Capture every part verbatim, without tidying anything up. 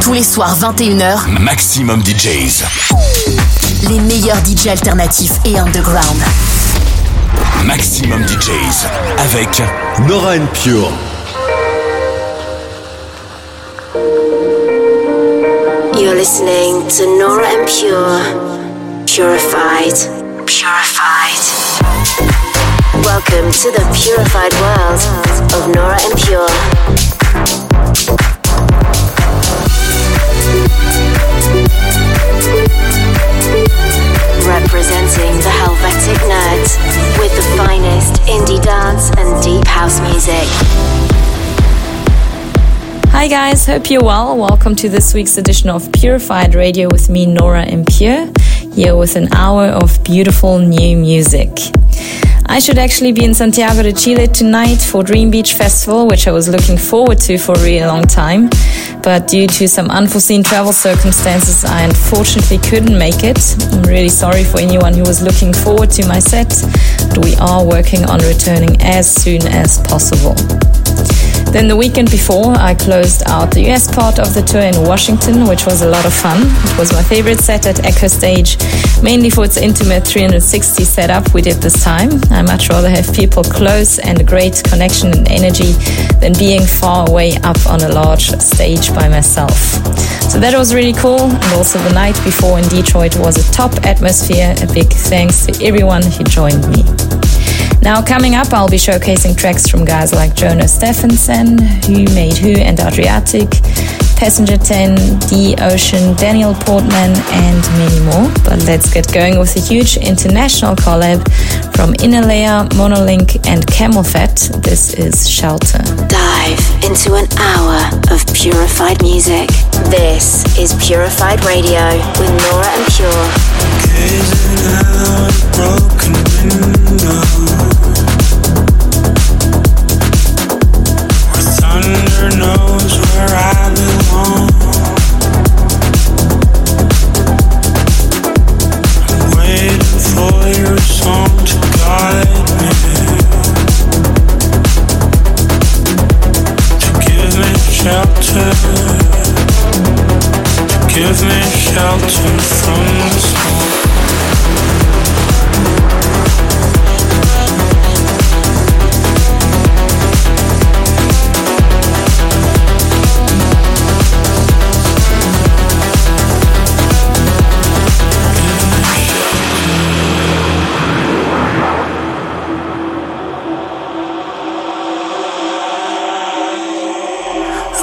Tous les soirs vingt et une heures, Maximum D Js. Les meilleurs D Js alternatifs et underground. Maximum D Js avec Nora En Pure. You're listening to Nora En Pure. Purified. Purified. Welcome to the purified world of Nora En Pure. Representing the Helvetic Nerds with the finest indie dance and deep house music. Hi guys, hope you're well. Welcome to this week's edition of Purified Radio with me, Nora En Pure, here with an hour of beautiful new music. I should actually be in Santiago de Chile tonight for Dream Beach Festival, which I was looking forward to for a really long time. But due to some unforeseen travel circumstances, I unfortunately couldn't make it. I'm really sorry for anyone who was looking forward to my set, but we are working on returning as soon as possible. Then the weekend before, I closed out the U S part of the tour in Washington, which was a lot of fun. It was my favorite set at Echo Stage, mainly for its intimate three sixty setup we did this time. I much rather have people close and a great connection and energy than being far away up on a large stage by myself. So that was really cool. And also the night before in Detroit was a top atmosphere. A big thanks to everyone who joined me. Now coming up, I'll be showcasing tracks from guys like Jonah Stephenson, Who Made Who and Adriatic, Passenger ten, The Ocean, Daniel Portman and many more. But let's get going with a huge international collab from Inner Layer, Monolink and Camofet. This is Shelter. Dive into an hour of purified music. This is Purified Radio with Nora En Pure. Gazing out a broken window, where thunder knows where I belong. I'm waiting for your song to guide me, to give me shelter. Give me shelter from the storm.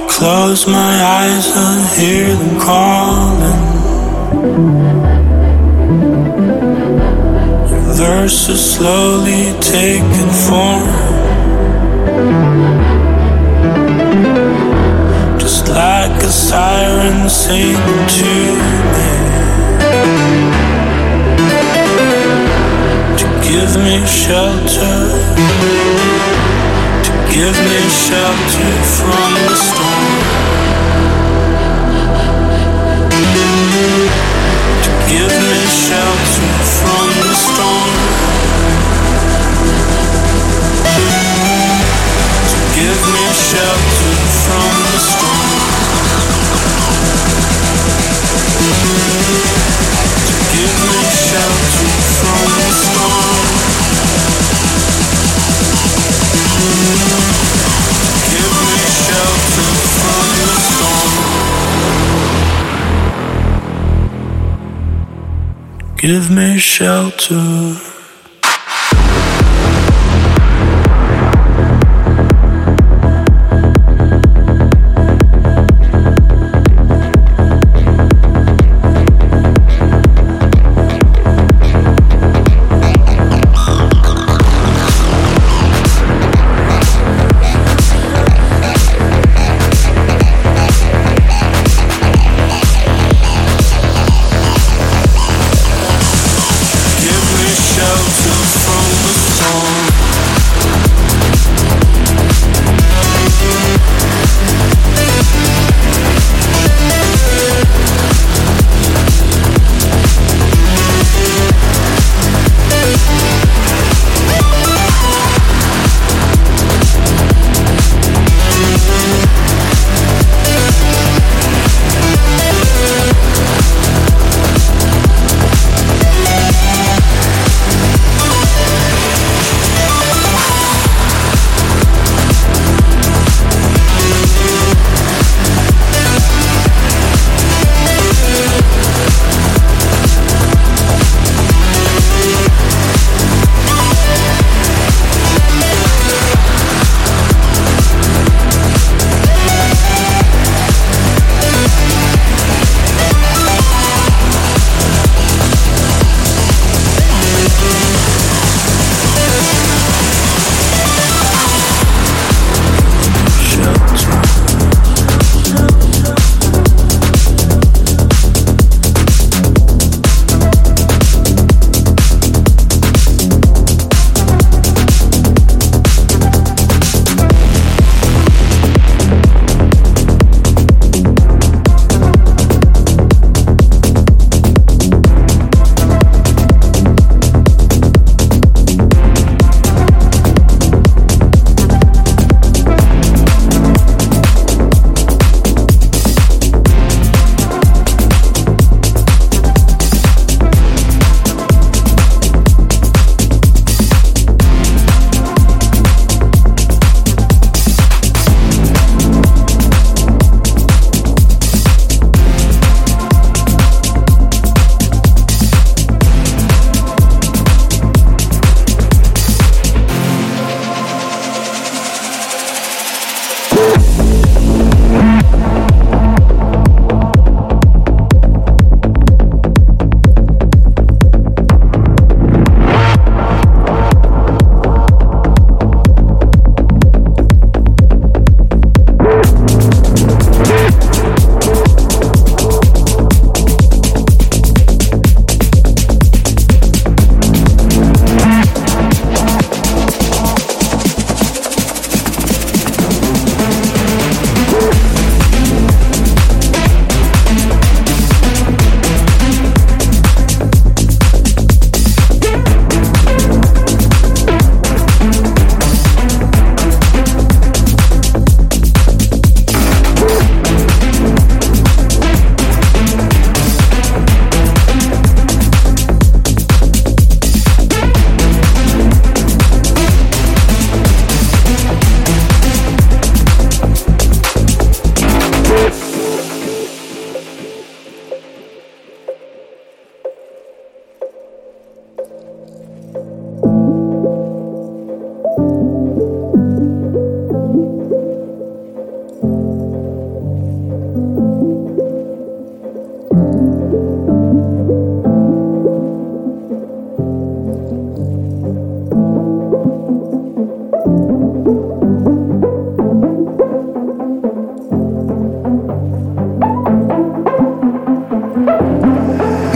Close my eyes, I hear them calling. Verses slowly taking form, just like a siren singing to me, to give me shelter, to give me shelter from the storm. Give me shelter from the storm. So give me shelter from the storm. So give me shelter from the storm. So give me shelter from the storm. Give me shelter. Give me shelter.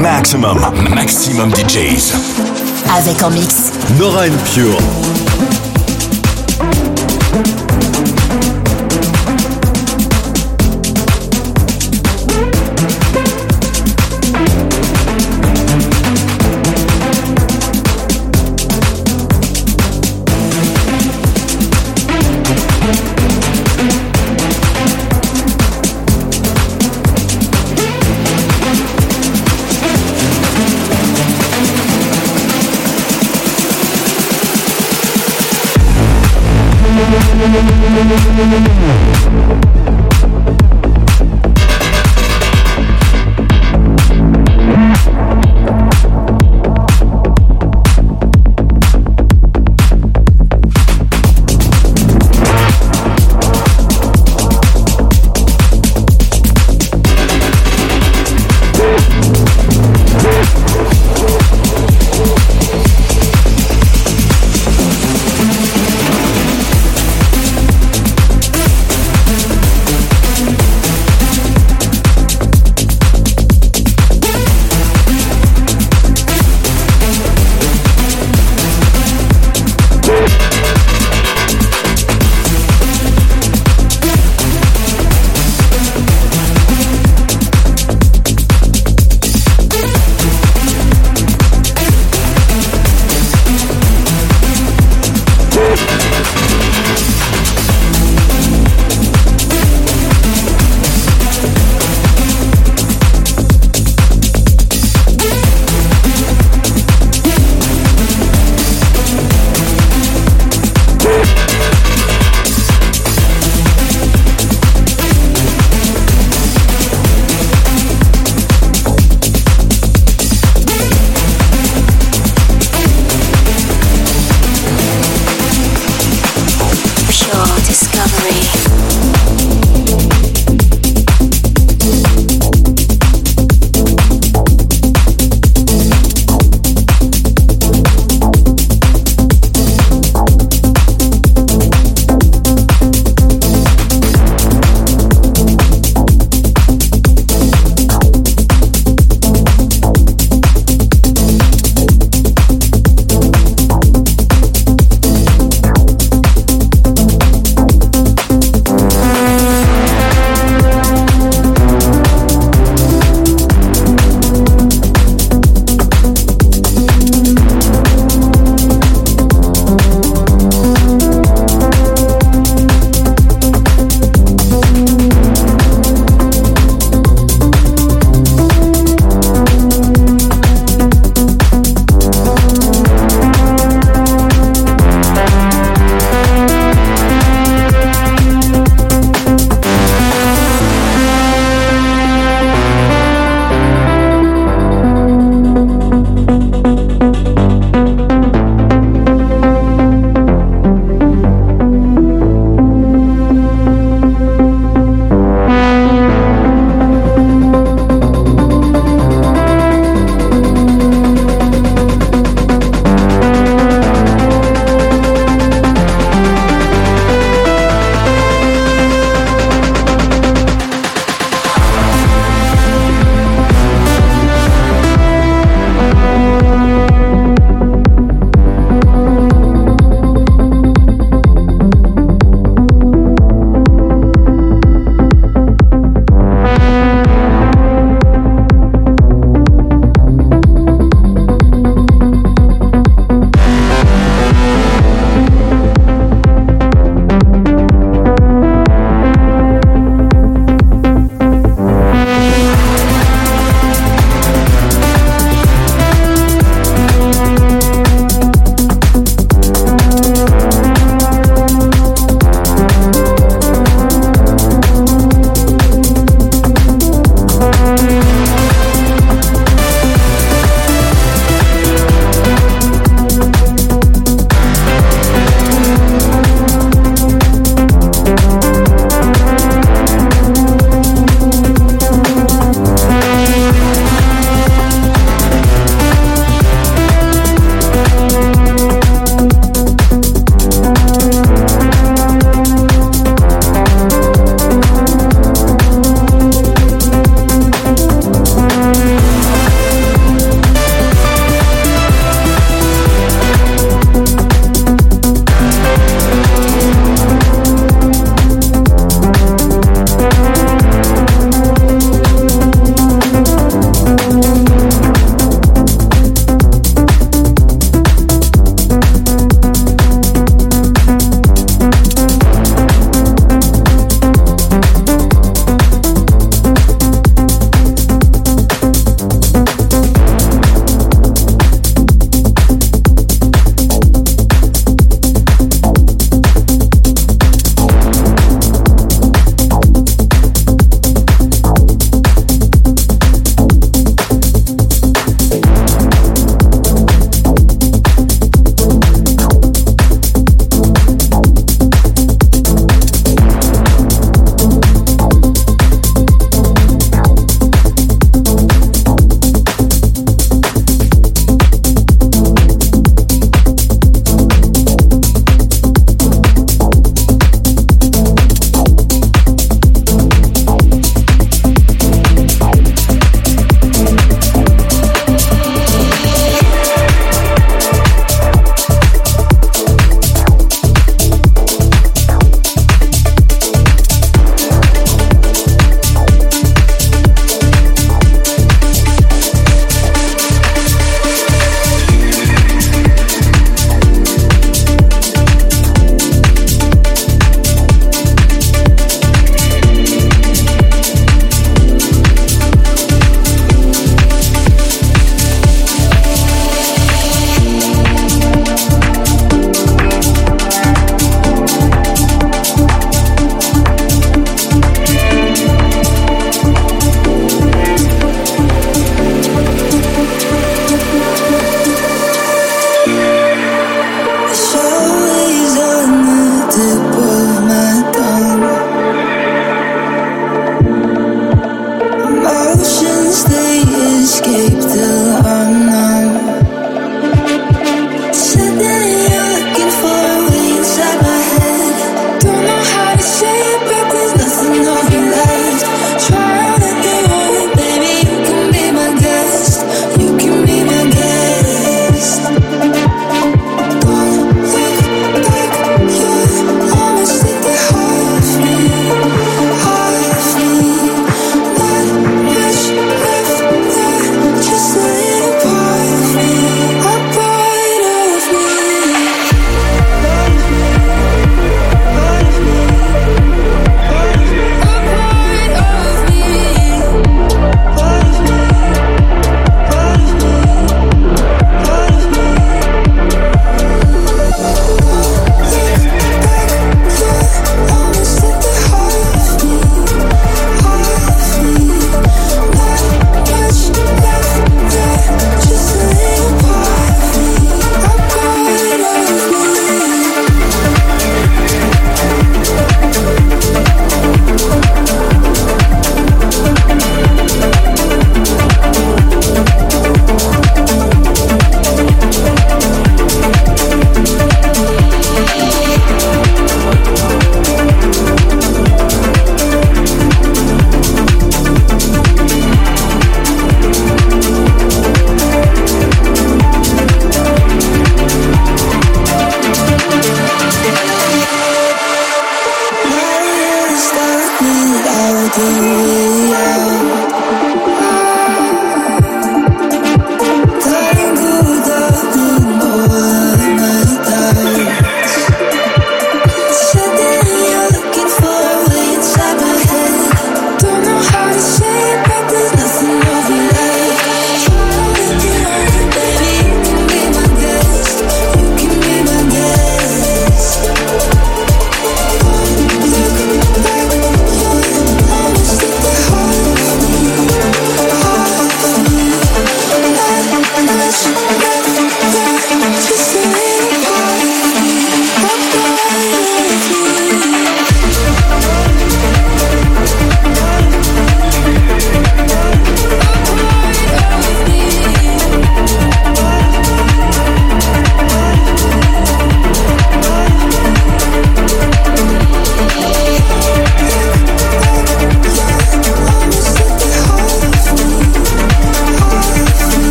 Maximum, maximum D Js. Avec en mix Nora En Pure.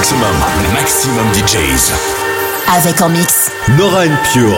Maximum, maximum D Js. Avec en mix Nora En Pure.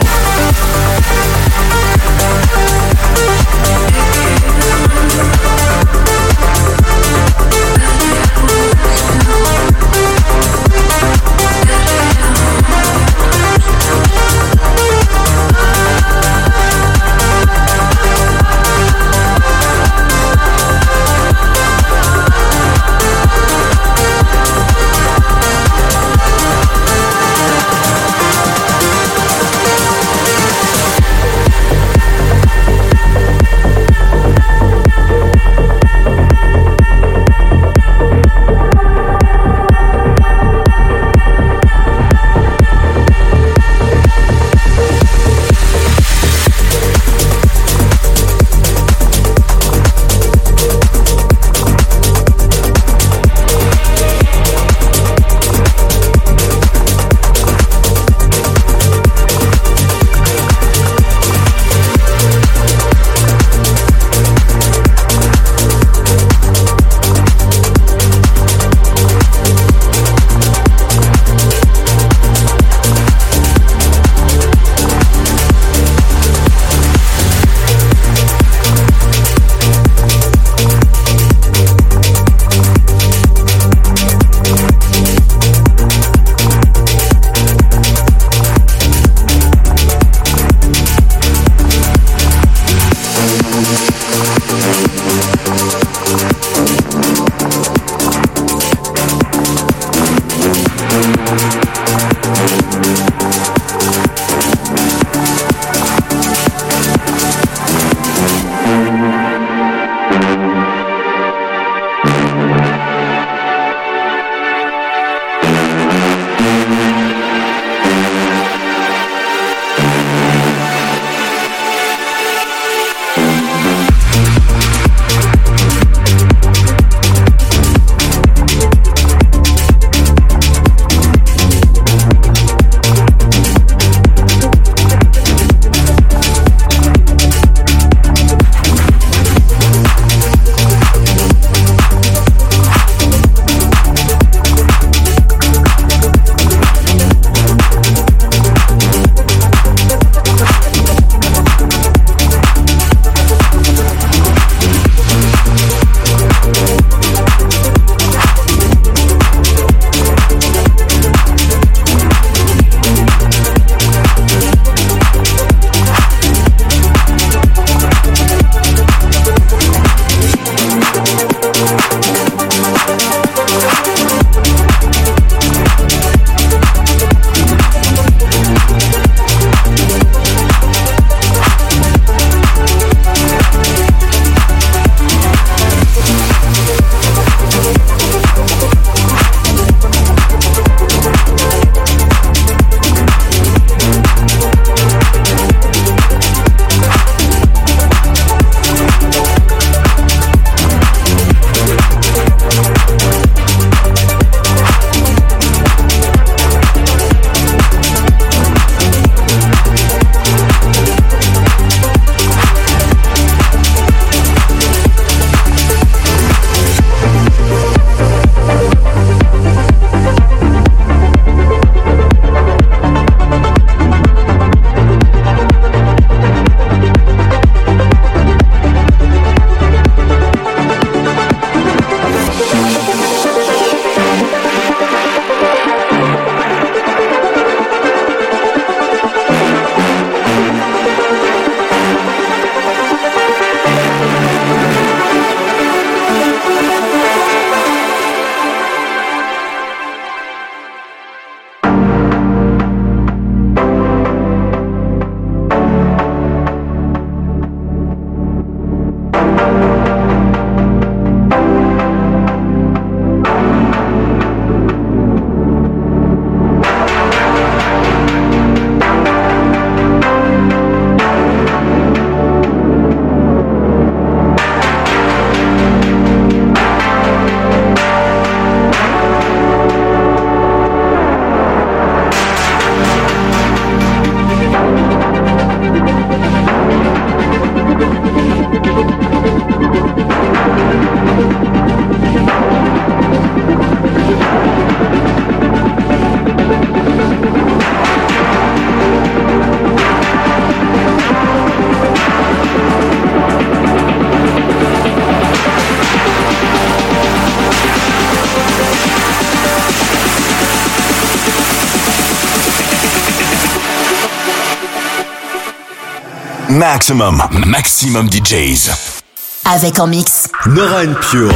Maximum, maximum D Js. Avec en mix Nora En Pure.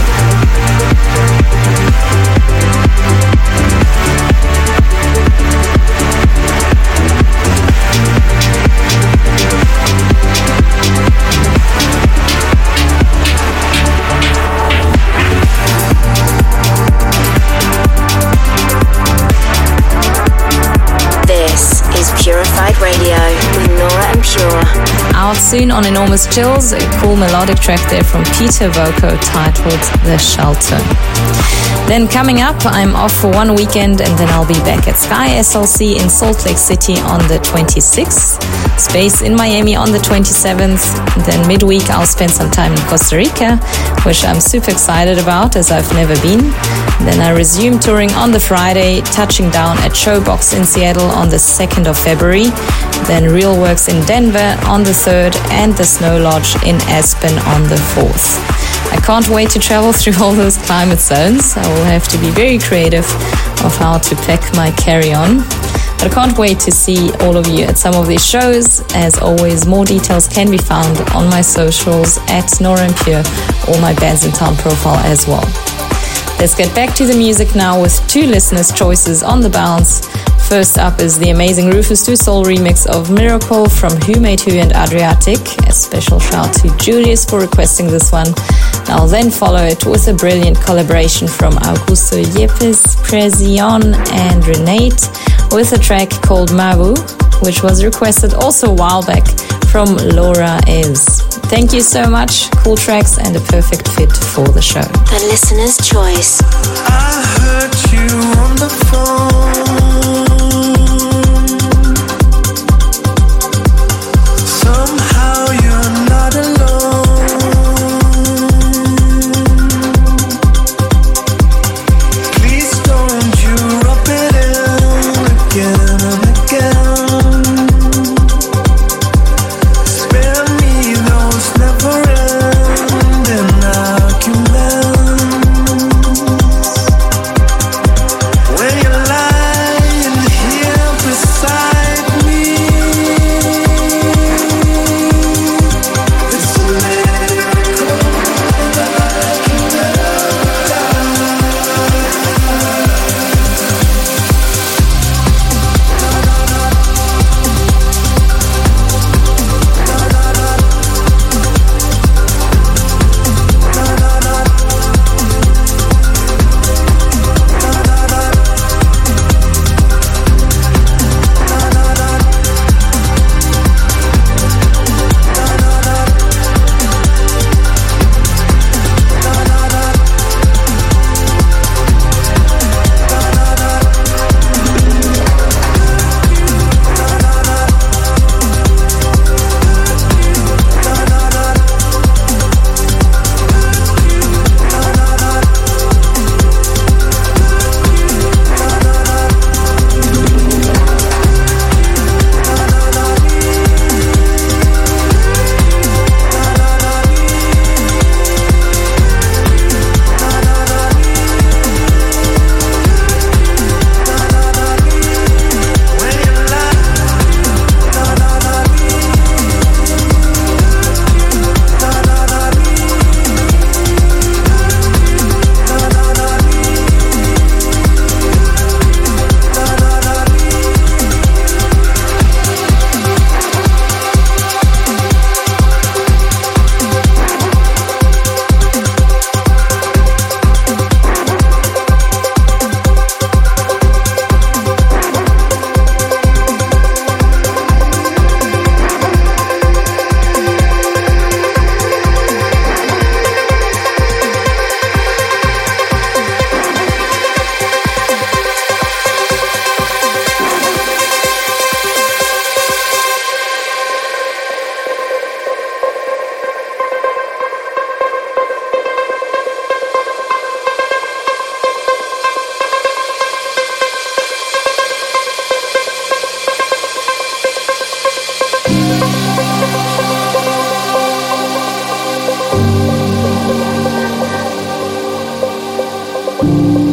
Purified Radio with Nora En Pure. Out soon on Enormous Chills, a cool melodic track there from Peter Voco titled The Shelter. Then coming up, I'm off for one weekend and then I'll be back at Sky S L C in Salt Lake City on the twenty-sixth, Space in Miami on the twenty-seventh, then midweek I'll spend some time in Costa Rica, which I'm super excited about as I've never been. Then I resume touring on the Friday, touching down at Showbox in Seattle on the second of February, then Real Works in Denver on the third and the Snow Lodge in Aspen on the fourth. I can't wait to travel through all those climate zones. I will have to be very creative of how to pack my carry-on. But I can't wait to see all of you at some of these shows. As always, more details can be found on my socials at Nora En Pure or my Bands in Town profile as well. Let's get back to the music now with two listeners' choices on the bounce. First up is the amazing Rufus two Soul remix of Miracle from Who Made Who and Adriatic. A special shout to Julius for requesting this one. I'll then follow it with a brilliant collaboration from Augusto Yepes, Prezion and Renate with a track called Mavu, which was requested also a while back from Laura Is. Thank you so much. Cool tracks and a perfect fit for the show. The listener's choice. I heard you on the phone. Somehow you're not alone. Please don't you rub it in again. Thank you.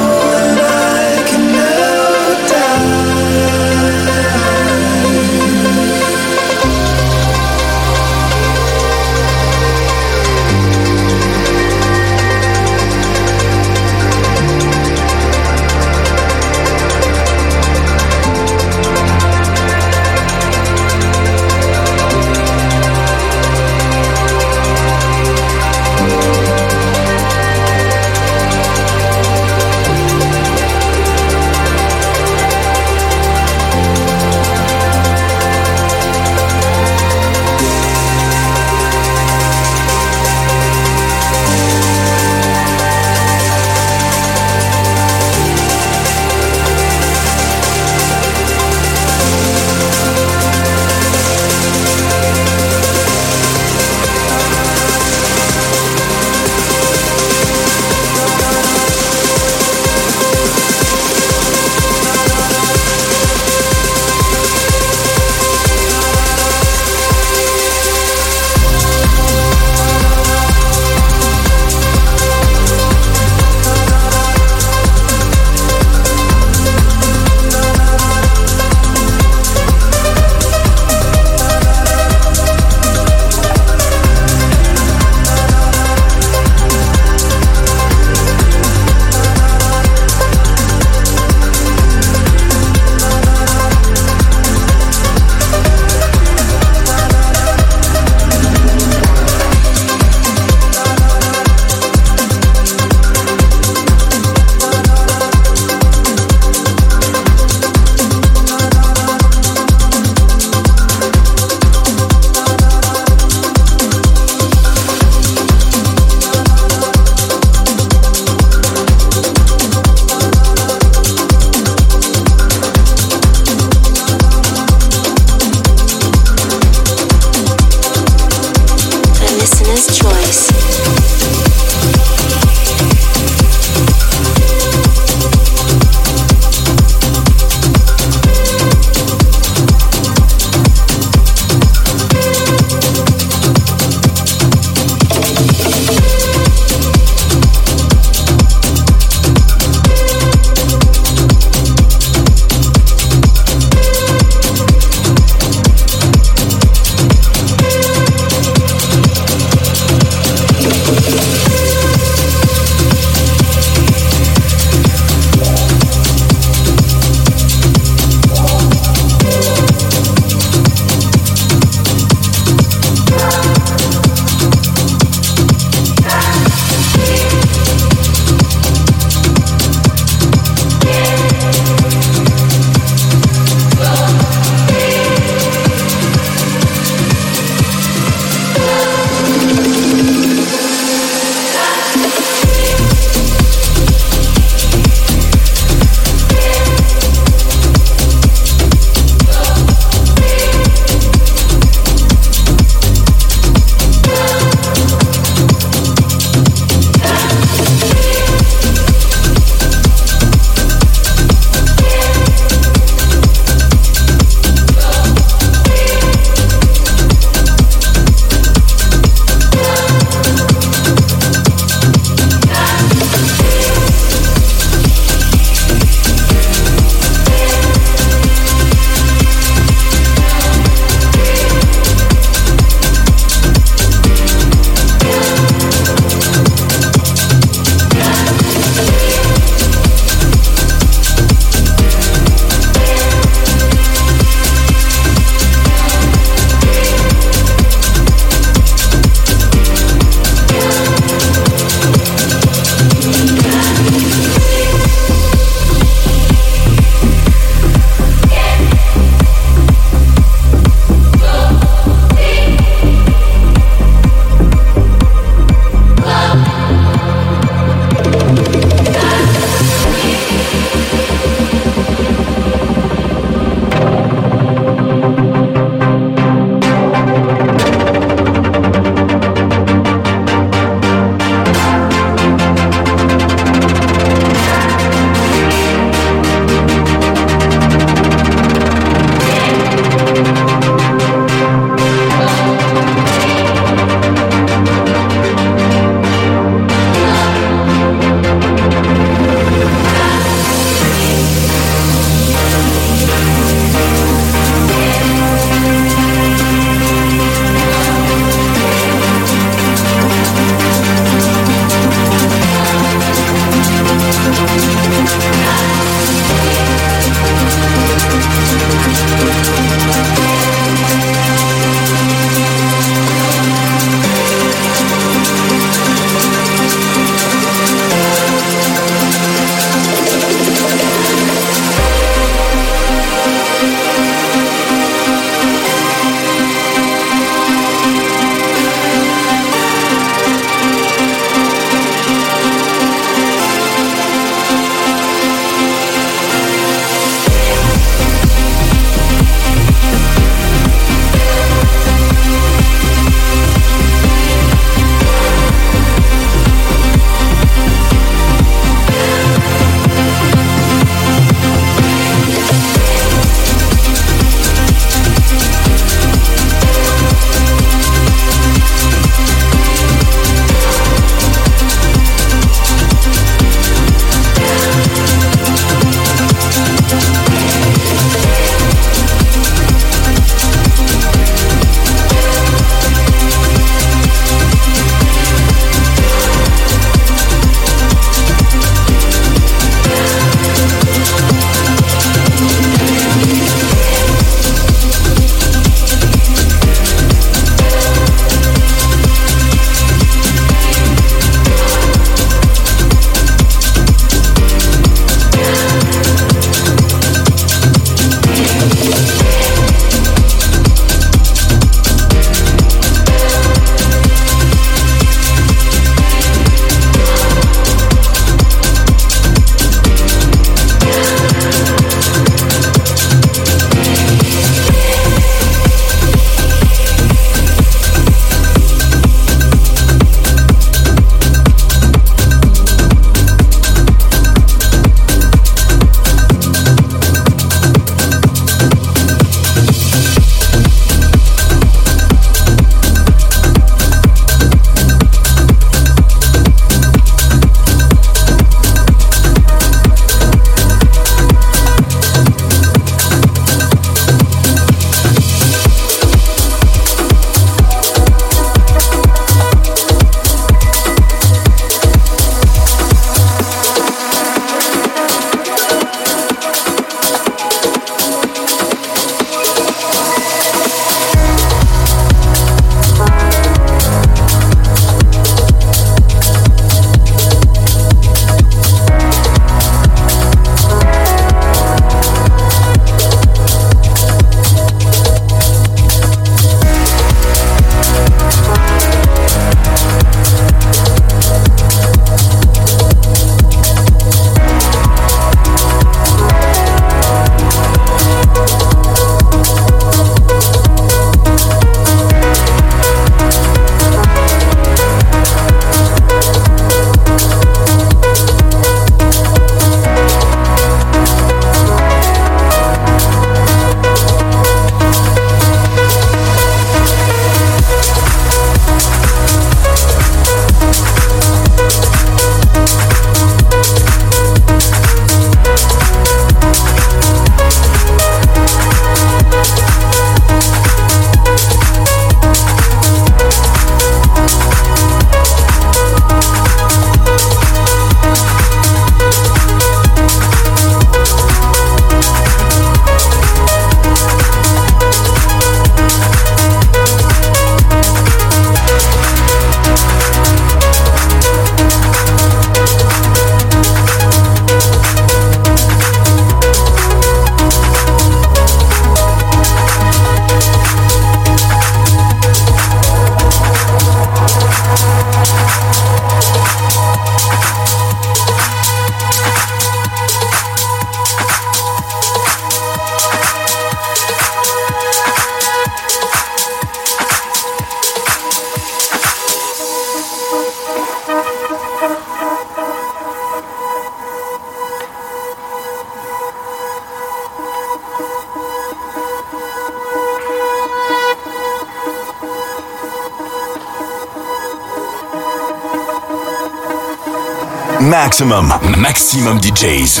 Maximum, Maximum D Js.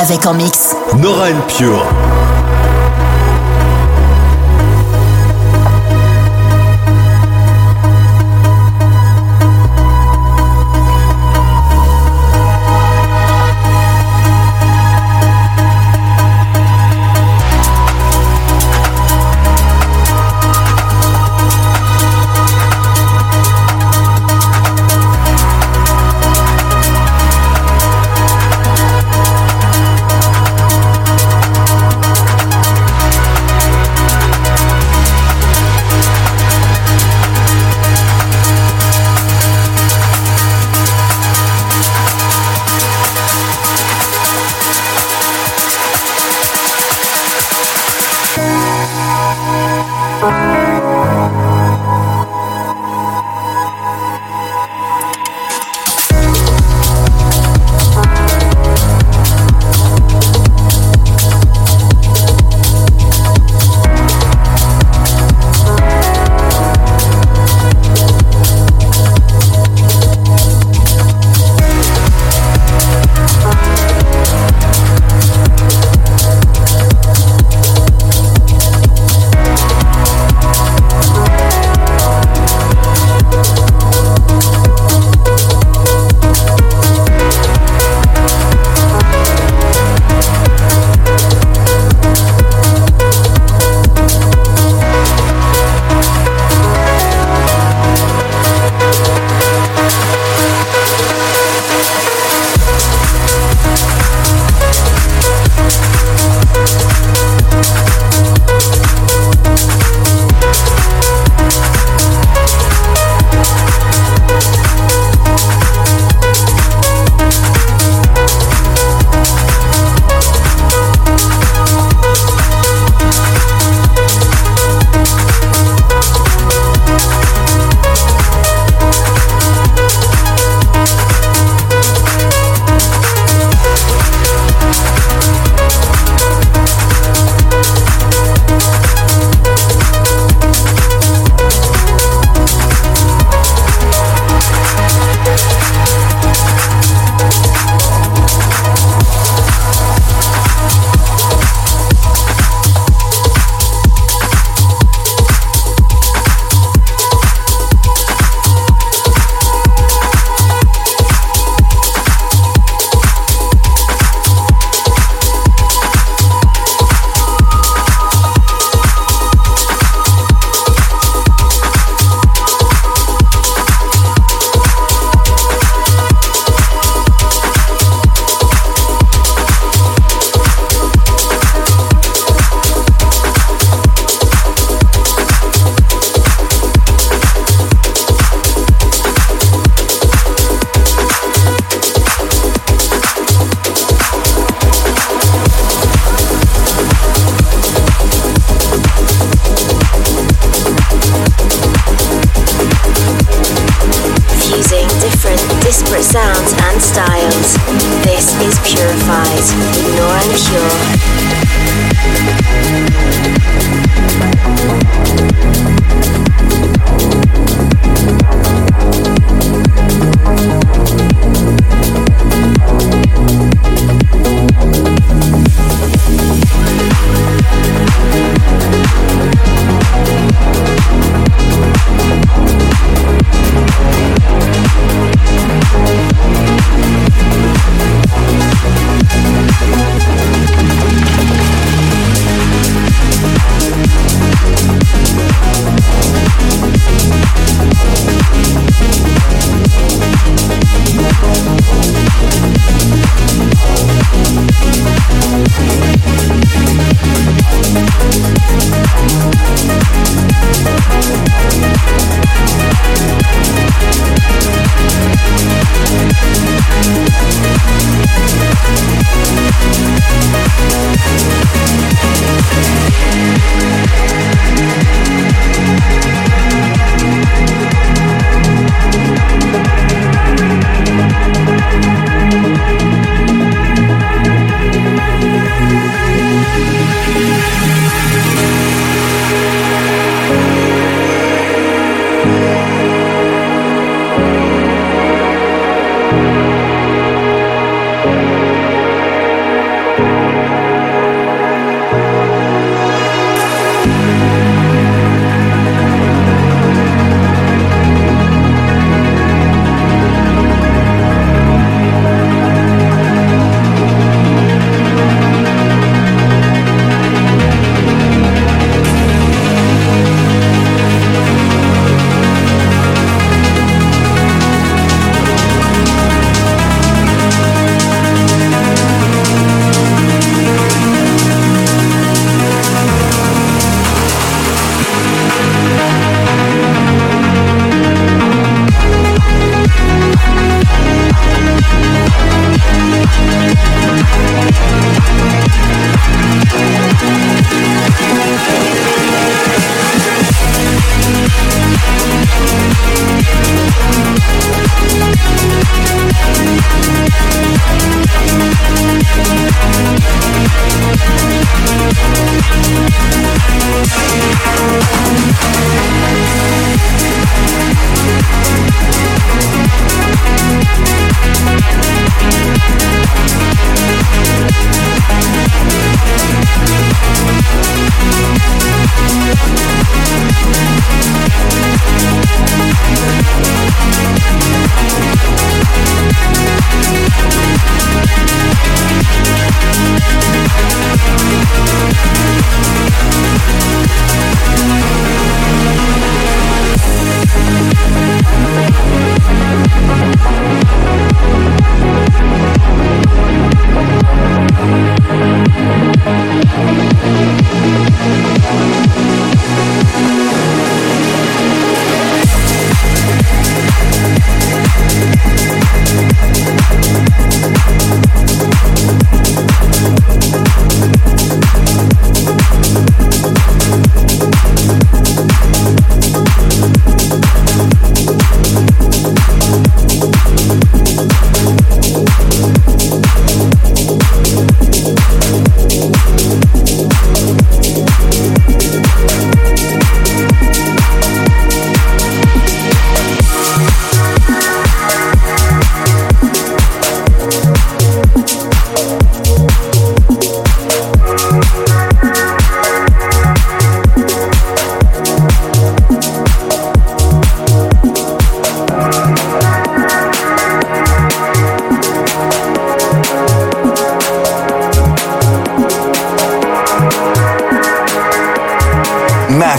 Avec en mix Nora En Pure.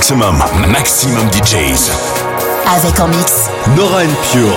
Maximum, Maximum D Js. Avec en mix Nora En Pure.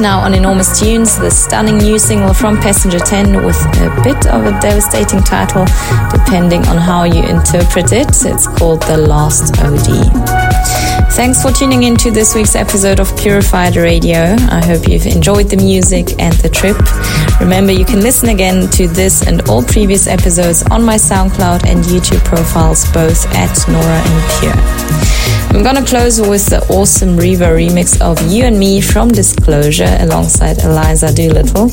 Now on Enormous Tunes, the stunning new single from Passenger ten with a bit of a devastating title depending on how you interpret it. It's called The Last O D. Thanks for tuning in to this week's episode of Purified Radio. I hope you've enjoyed the music and the trip. Remember, you can listen again to this and all previous episodes on my SoundCloud and YouTube profiles, both at Nora En Pure. I'm gonna close with the awesome Reva remix of You and Me from Disclosure alongside Eliza Doolittle.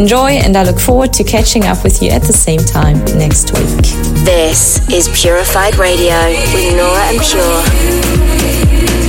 Enjoy, and I look forward to catching up with you at the same time next week. This is Purified Radio with Nora En Pure.